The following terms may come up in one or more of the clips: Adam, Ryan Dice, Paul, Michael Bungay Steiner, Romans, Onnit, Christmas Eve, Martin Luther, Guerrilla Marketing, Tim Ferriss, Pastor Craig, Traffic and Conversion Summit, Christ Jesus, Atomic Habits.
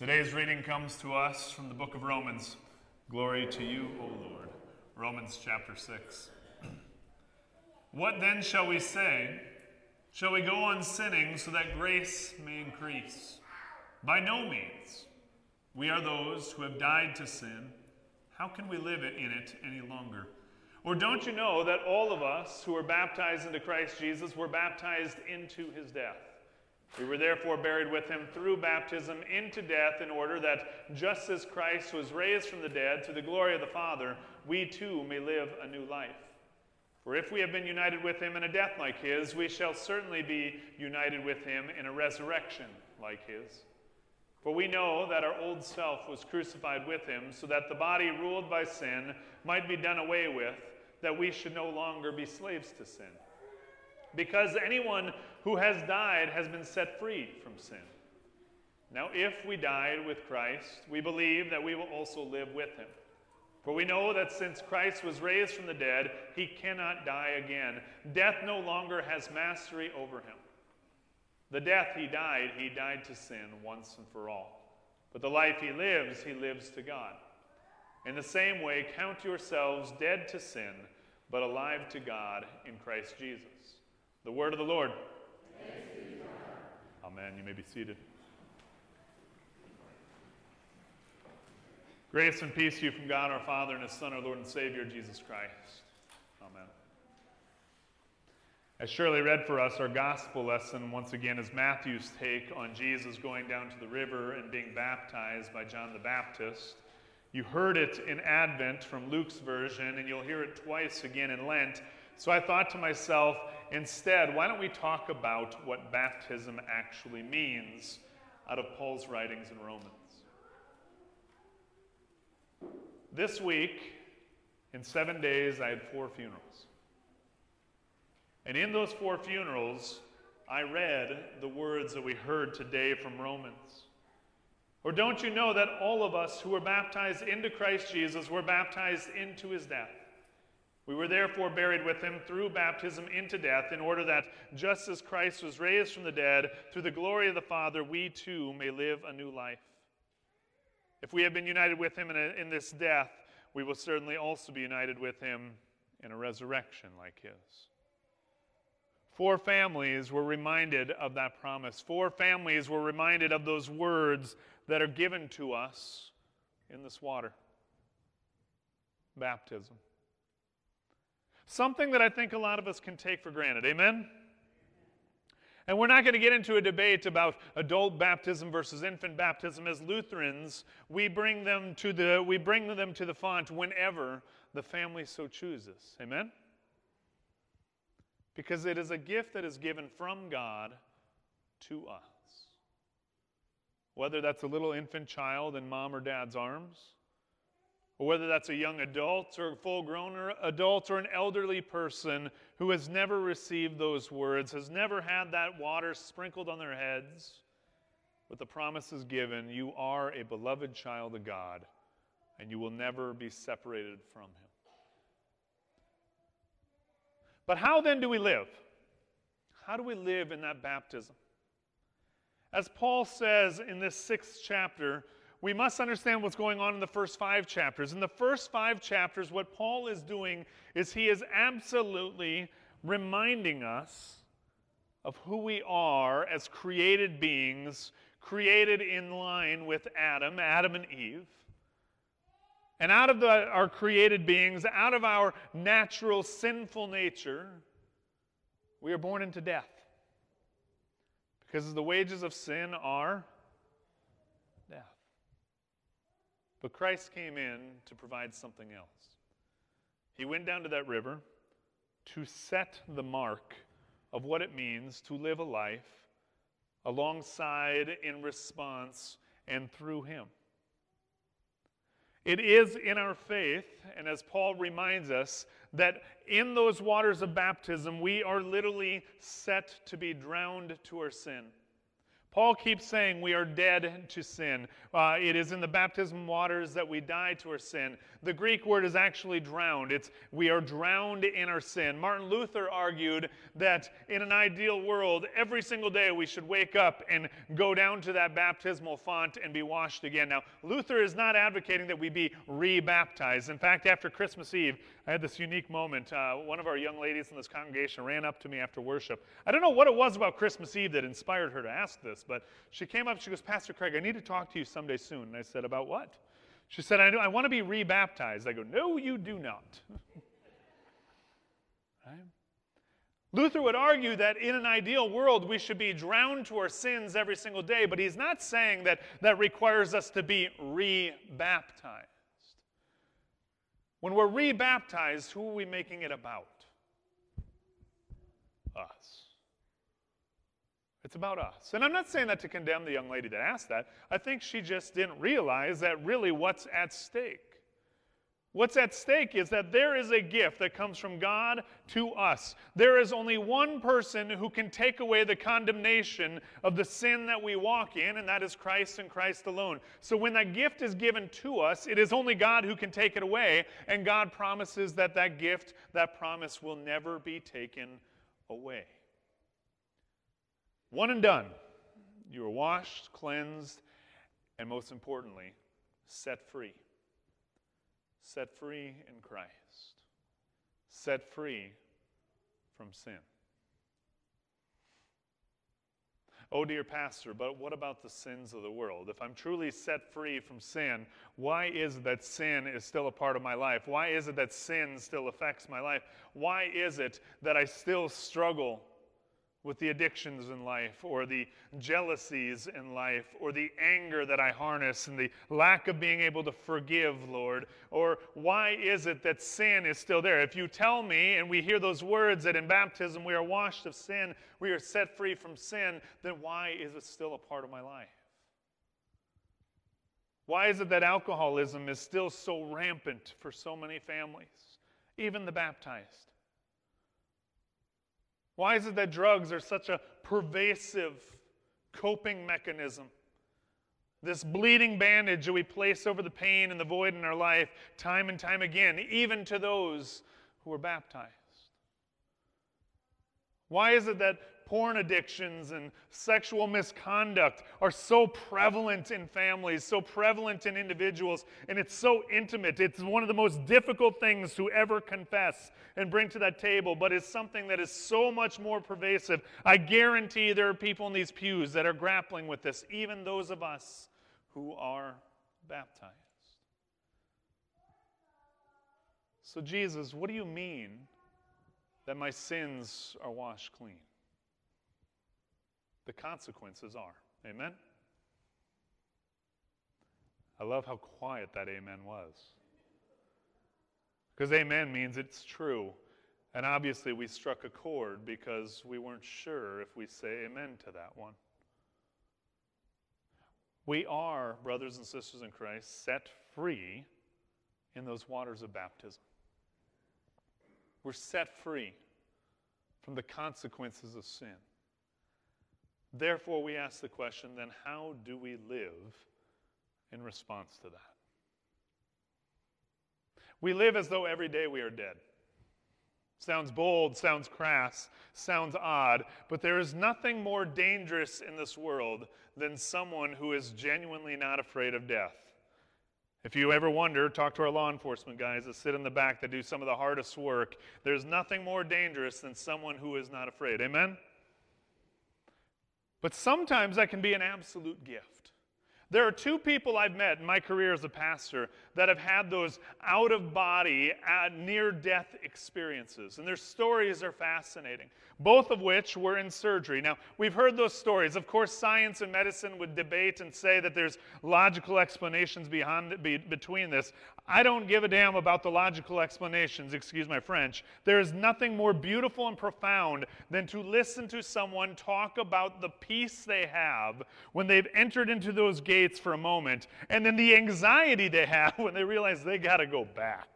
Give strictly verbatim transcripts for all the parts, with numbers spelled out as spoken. Today's reading comes to us from the book of Romans. Glory to you, O Lord. Romans chapter six. What then shall we say? Shall we go on sinning so that grace may increase? By no means. We are those who have died to sin. How can we live in it any longer? Or don't you know that all of us who were baptized into Christ Jesus were baptized into his death? We were therefore buried with him through baptism into death, in order that just as Christ was raised from the dead through the glory of the Father, we too may live a new life. For if we have been united with him in a death like his, we shall certainly be united with him in a resurrection like his. For we know that our old self was crucified with him, so that the body ruled by sin might be done away with, that we should no longer be slaves to sin. Because anyone who has died has been set free from sin. Now, if we died with Christ, we believe that we will also live with him. For we know that since Christ was raised from the dead, he cannot die again. Death no longer has mastery over him. The death he died, he died to sin once and for all. But the life he lives, he lives to God. In the same way, count yourselves dead to sin, but alive to God in Christ Jesus. The word of the Lord. Amen. You may be seated. Grace and peace to you from God our Father and his Son, our Lord and Savior, Jesus Christ. Amen. As Shirley read for us, our gospel lesson once again is Matthew's take on Jesus going down to the river and being baptized by John the Baptist. You heard it in Advent from Luke's version, and you'll hear it twice again in Lent. So I thought to myself, instead, why don't we talk about what baptism actually means out of Paul's writings in Romans? This week, in seven days, I had four funerals. And in those four funerals, I read the words that we heard today from Romans. Or don't you know that all of us who were baptized into Christ Jesus were baptized into his death? We were therefore buried with him through baptism into death, in order that just as Christ was raised from the dead through the glory of the Father, we too may live a new life. If we have been united with him in, a, in this death, we will certainly also be united with him in a resurrection like his. Four families were reminded of that promise. Four families were reminded of those words that are given to us in this water. Baptism. Something that I think a lot of us can take for granted. Amen? And we're not going to get into a debate about adult baptism versus infant baptism. As Lutherans, we bring them to the, we bring them to the font whenever the family so chooses. Amen? Because it is a gift that is given from God to us. Whether that's a little infant child in mom or dad's arms, or whether that's a young adult or a full-grown adult or an elderly person who has never received those words, has never had that water sprinkled on their heads, but the promise is given, you are a beloved child of God, and you will never be separated from him. But how then do we live? How do we live in that baptism? As Paul says in this sixth chapter, we must understand what's going on in the first five chapters. In the first five chapters, what Paul is doing is he is absolutely reminding us of who we are as created beings, created in line with Adam, Adam and Eve. And out of the, our created beings, out of our natural sinful nature, we are born into death. Because the wages of sin are death. But Christ came in to provide something else. He went down to that river to set the mark of what it means to live a life alongside, in response, and through him. It is in our faith, and as Paul reminds us, that in those waters of baptism, we are literally set to be drowned to our sin. Paul keeps saying we are dead to sin. Uh, it is in the baptism waters that we die to our sin. The Greek word is actually drowned. It's we are drowned in our sin. Martin Luther argued that in an ideal world, every single day we should wake up and go down to that baptismal font and be washed again. Now, Luther is not advocating that we be re-baptized. In fact, after Christmas Eve, I had this unique moment. Uh, one of our young ladies in this congregation ran up to me after worship. I don't know what it was about Christmas Eve that inspired her to ask this, but she came up, she goes, "Pastor Craig, I need to talk to you someday soon." And I said, "About what?" She said, I, I want to be re-baptized. I go, "No, you do not." Right? Luther would argue that in an ideal world, we should be drowned to our sins every single day, but he's not saying that that requires us to be re-baptized. When we're re-baptized, who are we making it about? Us. It's about us. And I'm not saying that to condemn the young lady that asked that. I think she just didn't realize that really what's at stake. What's at stake is that there is a gift that comes from God to us. There is only one person who can take away the condemnation of the sin that we walk in, and that is Christ and Christ alone. So when that gift is given to us, it is only God who can take it away, and God promises that that gift, that promise will never be taken away. One and done. You are washed, cleansed, and most importantly, set free. Set free in Christ. Set free from sin. Oh, dear pastor, but what about the sins of the world? If I'm truly set free from sin, why is it that sin is still a part of my life? Why is it that sin still affects my life? Why is it that I still struggle with the addictions in life, or the jealousies in life, or the anger that I harness, and the lack of being able to forgive, Lord? Or why is it that sin is still there? If you tell me, and we hear those words that in baptism we are washed of sin, we are set free from sin, then why is it still a part of my life? Why is it that alcoholism is still so rampant for so many families, even the baptized? Why is it that drugs are such a pervasive coping mechanism? This bleeding bandage that we place over the pain and the void in our life time and time again, even to those who are baptized. Why is it that porn addictions and sexual misconduct are so prevalent in families, so prevalent in individuals, and it's so intimate? It's one of the most difficult things to ever confess and bring to that table, but it's something that is so much more pervasive. I guarantee there are people in these pews that are grappling with this, even those of us who are baptized. So, Jesus, what do you mean that my sins are washed clean? The consequences are. Amen? I love how quiet that amen was. Because amen means it's true. And obviously we struck a chord because we weren't sure if we say amen to that one. We are, brothers and sisters in Christ, set free in those waters of baptism. We're set free from the consequences of sin. Therefore, we ask the question, then how do we live in response to that? We live as though every day we are dead. Sounds bold, sounds crass, sounds odd, but there is nothing more dangerous in this world than someone who is genuinely not afraid of death. If you ever wonder, talk to our law enforcement guys that sit in the back that do some of the hardest work. There's nothing more dangerous than someone who is not afraid. Amen? But sometimes that can be an absolute gift. There are two people I've met in my career as a pastor that have had those out-of-body, near-death experiences. And their stories are fascinating, both of which were in surgery. Now, we've heard those stories. Of course, science and medicine would debate and say that there's logical explanations beyond, be, between this. I don't give a damn about the logical explanations, excuse my French. There is nothing more beautiful and profound than to listen to someone talk about the peace they have when they've entered into those gates for a moment, and then the anxiety they have when they realize they got to go back.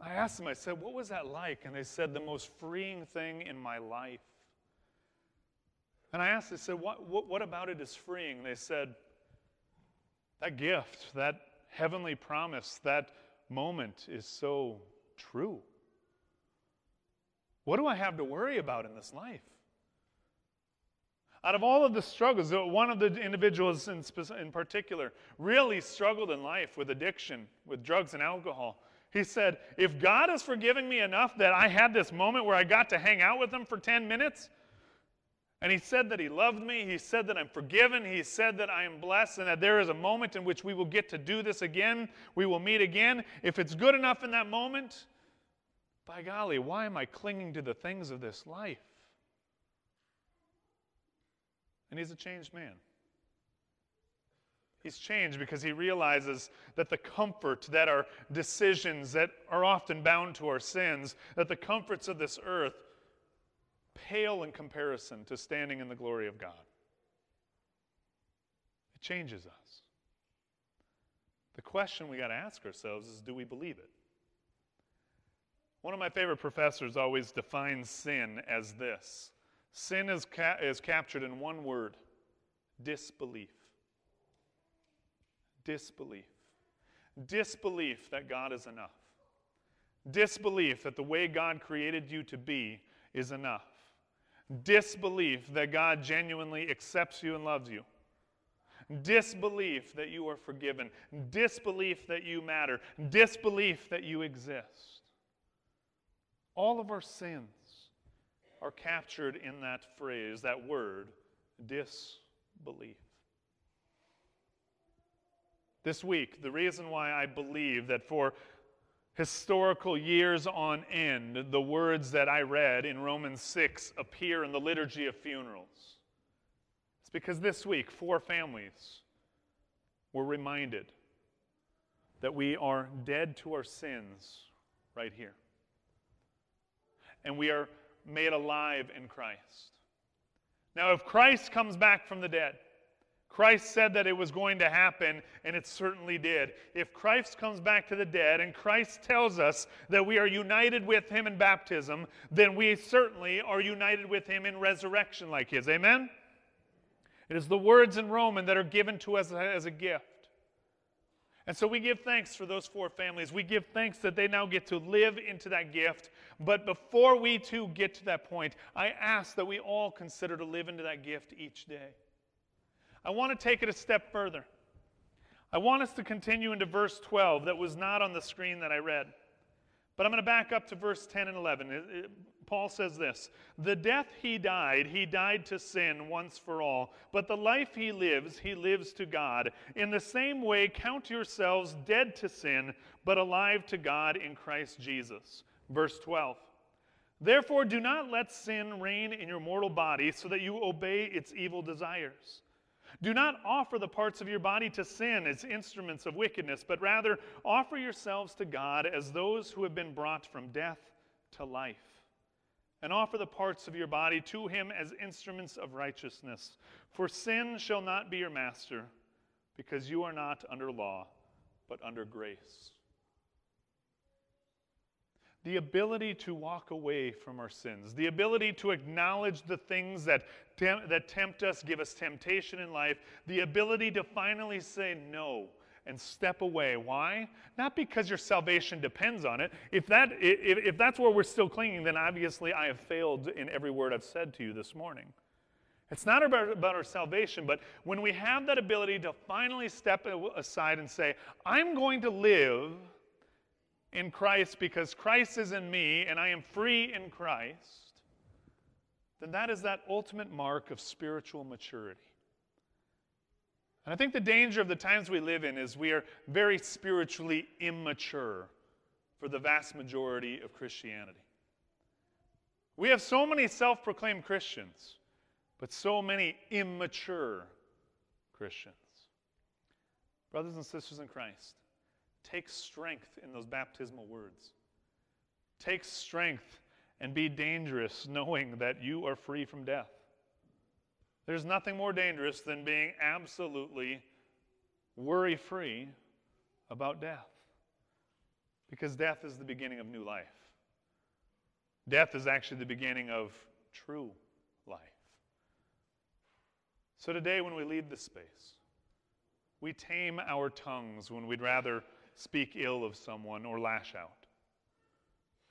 I asked them, I said, "What was that like?" And they said, "The most freeing thing in my life." And I asked, I said, what, what, what about it is freeing? They said, that gift, that heavenly promise, that moment is so true. What do I have to worry about in this life? Out of all of the struggles, one of the individuals in, in particular really struggled in life with addiction, with drugs and alcohol. He said, if God is forgiving me enough that I had this moment where I got to hang out with him for ten minutes, and he said that he loved me, he said that I'm forgiven, he said that I am blessed, and that there is a moment in which we will get to do this again, we will meet again. If it's good enough in that moment, by golly, why am I clinging to the things of this life? And he's a changed man. He's changed because he realizes that the comfort that our decisions that are often bound to our sins, that the comforts of this earth pale in comparison to standing in the glory of God. It changes us. The question we got to ask ourselves is, do we believe it? One of my favorite professors always defines sin as this. Sin is ca- is captured in one word, disbelief. Disbelief. Disbelief that God is enough. Disbelief that the way God created you to be is enough. Disbelief that God genuinely accepts you and loves you. Disbelief that you are forgiven. Disbelief that you matter. Disbelief that you exist. All of our sins are captured in that phrase, that word, disbelief. This week, the reason why I believe that for historical years on end, the words that I read in Romans six appear in the liturgy of funerals, it's because this week, four families were reminded that we are dead to our sins right here. And we are made alive in Christ. Now, if Christ comes back from the dead, Christ said that it was going to happen, and it certainly did. If Christ comes back to the dead, and Christ tells us that we are united with him in baptism, then we certainly are united with him in resurrection like his. Amen? It is the words in Romans that are given to us as a gift. And so we give thanks for those four families. We give thanks that they now get to live into that gift. But before we too get to that point, I ask that we all consider to live into that gift each day. I want to take it a step further. I want us to continue into verse twelve that was not on the screen that I read. But I'm going to back up to verse ten and eleven. It, it, Paul says this, the death he died, he died to sin once for all, but the life he lives, he lives to God. In the same way, count yourselves dead to sin, but alive to God in Christ Jesus. Verse twelve, therefore do not let sin reign in your mortal body so that you obey its evil desires. Do not offer the parts of your body to sin as instruments of wickedness, but rather offer yourselves to God as those who have been brought from death to life. And offer the parts of your body to him as instruments of righteousness. For sin shall not be your master, because you are not under law, but under grace. The ability to walk away from our sins, the ability to acknowledge the things that, tem- that tempt us, give us temptation in life, the ability to finally say no and step away. Why? Not because your salvation depends on it. If that, if, if that's where we're still clinging, then obviously I have failed in every word I've said to you this morning. It's not about, about our salvation, but when we have that ability to finally step aside and say, I'm going to live in Christ because Christ is in me and I am free in Christ, then that is that ultimate mark of spiritual maturity. And I think the danger of the times we live in is we are very spiritually immature for the vast majority of Christianity. We have so many self-proclaimed Christians, but so many immature Christians. Brothers and sisters in Christ, take strength in those baptismal words. Take strength and be dangerous knowing that you are free from death. There's nothing more dangerous than being absolutely worry-free about death. Because death is the beginning of new life. Death is actually the beginning of true life. So today when we leave this space, we tame our tongues when we'd rather speak ill of someone or lash out.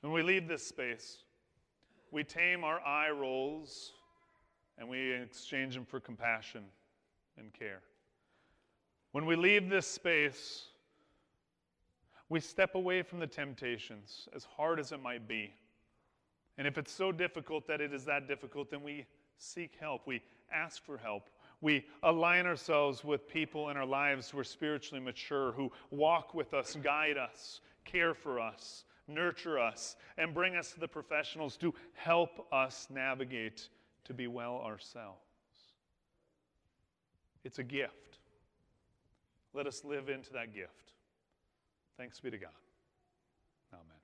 When we leave this space, we tame our eye rolls and we exchange them for compassion and care. When we leave this space, we step away from the temptations, as hard as it might be. And if it's so difficult that it is that difficult, then we seek help. We ask for help. We align ourselves with people in our lives who are spiritually mature, who walk with us, guide us, care for us, nurture us, and bring us to the professionals to help us navigate to be well ourselves. It's a gift. Let us live into that gift. Thanks be to God. Amen.